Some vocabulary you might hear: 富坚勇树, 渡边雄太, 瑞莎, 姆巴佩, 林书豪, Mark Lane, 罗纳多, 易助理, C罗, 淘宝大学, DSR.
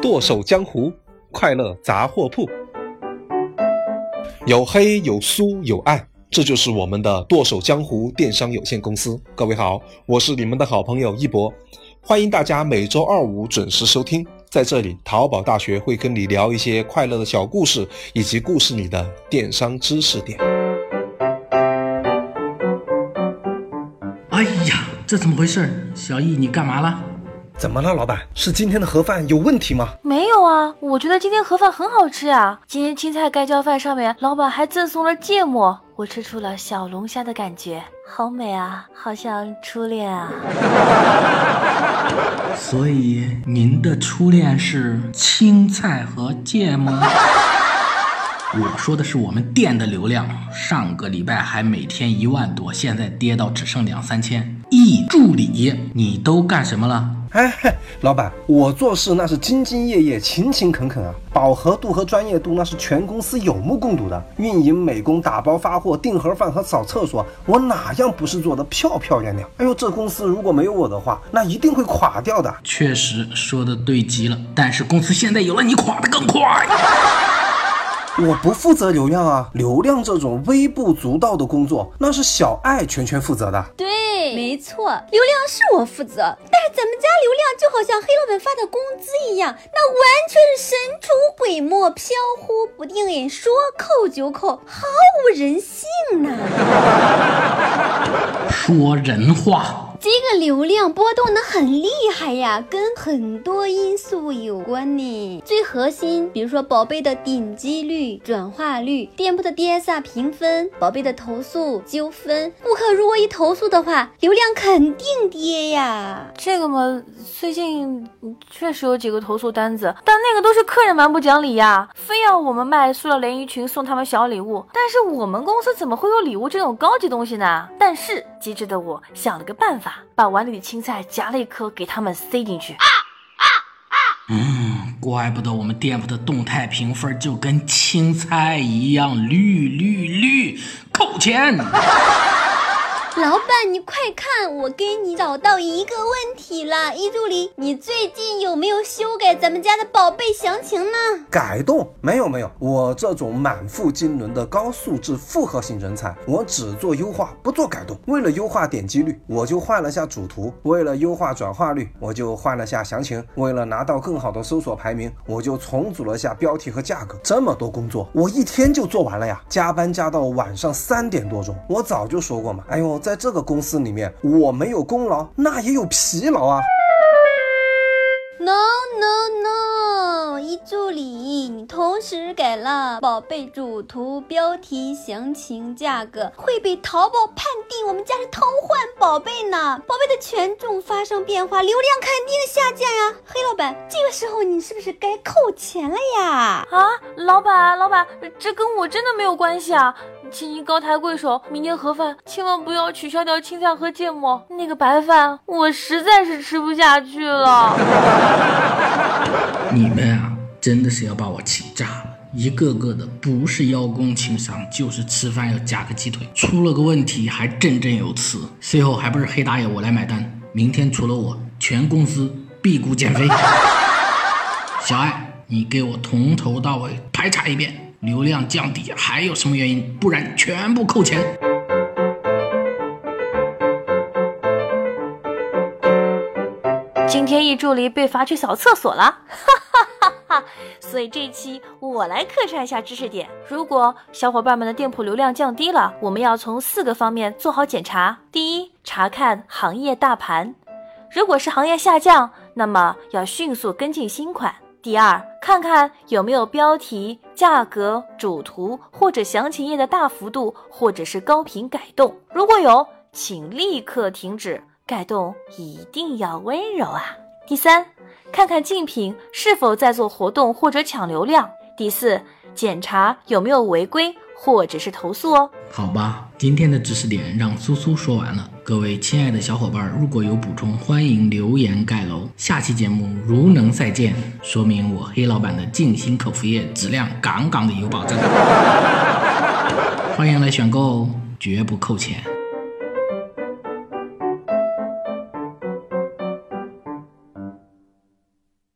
剁手江湖，快乐杂货铺。有黑有苏有暗，这就是我们的剁手江湖电商有限公司。各位好，我是你们的好朋友一博，欢迎大家每周二五准时收听。在这里，淘宝大学会跟你聊一些快乐的小故事，以及故事里的电商知识点。哎呀，这怎么回事？小易，你干嘛了？怎么了，老板？是今天的盒饭有问题吗？没有啊，我觉得今天盒饭很好吃啊。今天青菜盖浇饭上面，老板还赠送了芥末，我吃出了小龙虾的感觉，好美啊，好像初恋啊。所以您的初恋是青菜和芥末？我说的是我们店的流量，上个礼拜还每天1万多，现在跌到只剩2、3千。易助理，你都干什么了？哎，老板，我做事那是兢兢业业、勤勤恳恳啊，饱和度和专业度那是全公司有目共睹的。运营、美工、打包发货、订盒饭和扫厕所，我哪样不是做得漂漂亮亮？哎呦，这公司如果没有我的话，那一定会垮掉的。确实说得对极了，但是公司现在有了你，垮得更快。我不负责流量啊，流量这种微不足道的工作，那是小爱全权负责的。对，没错，流量是我负责，但是咱们家流量就好像黑老板发的工资一样，那完全是神出鬼没、飘忽不定，也说扣就扣，毫无人性呐、啊。说人话。这个流量波动的很厉害呀，跟很多因素有关呢。最核心，比如说宝贝的点击率、转化率、店铺的 DSR 评分、宝贝的投诉、纠纷。顾客如果一投诉的话，流量肯定跌呀。这个嘛，最近确实有几个投诉单子，但那个都是客人蛮不讲理呀，非要我们卖塑料连衣裙送他们小礼物。但是我们公司怎么会有礼物这种高级东西呢？但是机智的我想了个办法，把碗里的青菜夹了一颗给他们塞进去。怪不得我们店铺的动态评分就跟青菜一样绿，扣钱。老板，你快看，我给你找到一个问题了。易助理，你最近有没有修改咱们家的宝贝详情呢？改动？没有，我这种满腹经纶的高素质复合型人才，我只做优化不做改动。为了优化点击率，我就换了下主图；为了优化转化率，我就换了下详情；为了拿到更好的搜索排名，我就重组了下标题和价格。这么多工作，我一天就做完了呀！加班加到晚上3点多钟，我早就说过嘛，哎呦，在这个公司里面，我没有功劳，那也有疲劳啊。No， 易助理，你同时改了宝贝主图、标题、详情、价格，会被淘宝判定我们家是偷换宝贝呢。宝贝的权重发生变化，流量肯定下降呀。黑老板，这个时候你是不是该扣钱了呀？啊，老板，这跟我真的没有关系啊。请您高抬贵手，明天盒饭千万不要取消掉青菜和芥末，那个白饭我实在是吃不下去了。你们啊，真的是要把我气炸了，一个个的不是邀功情商，就是吃饭要夹个鸡腿，出了个问题还振振有词，最后还不是黑大爷我来买单。明天除了我，全公司辟谷减肥。小爱，你给我从头到尾排查一遍，流量降低还有什么原因？不然全部扣钱。今天易助理被罚去扫厕所了，哈哈哈哈！所以这一期我来客串一下知识点。如果小伙伴们的店铺流量降低了，我们要从4个方面做好检查。第一，查看行业大盘，如果是行业下降，那么要迅速跟进新款。第二，看看有没有标题、价格、主图或者详情页的大幅度或者是高频改动，如果有，请立刻停止，改动一定要温柔啊。第三，看看竞品是否在做活动或者抢流量。第四，检查有没有违规或者是投诉哦。好吧，今天的知识点让苏苏说完了。各位亲爱的小伙伴，如果有补充，欢迎留言盖楼。下期节目如能再见，说明我黑老板的静心口服液质量杠杠的有保证。欢迎来选购，绝不扣钱。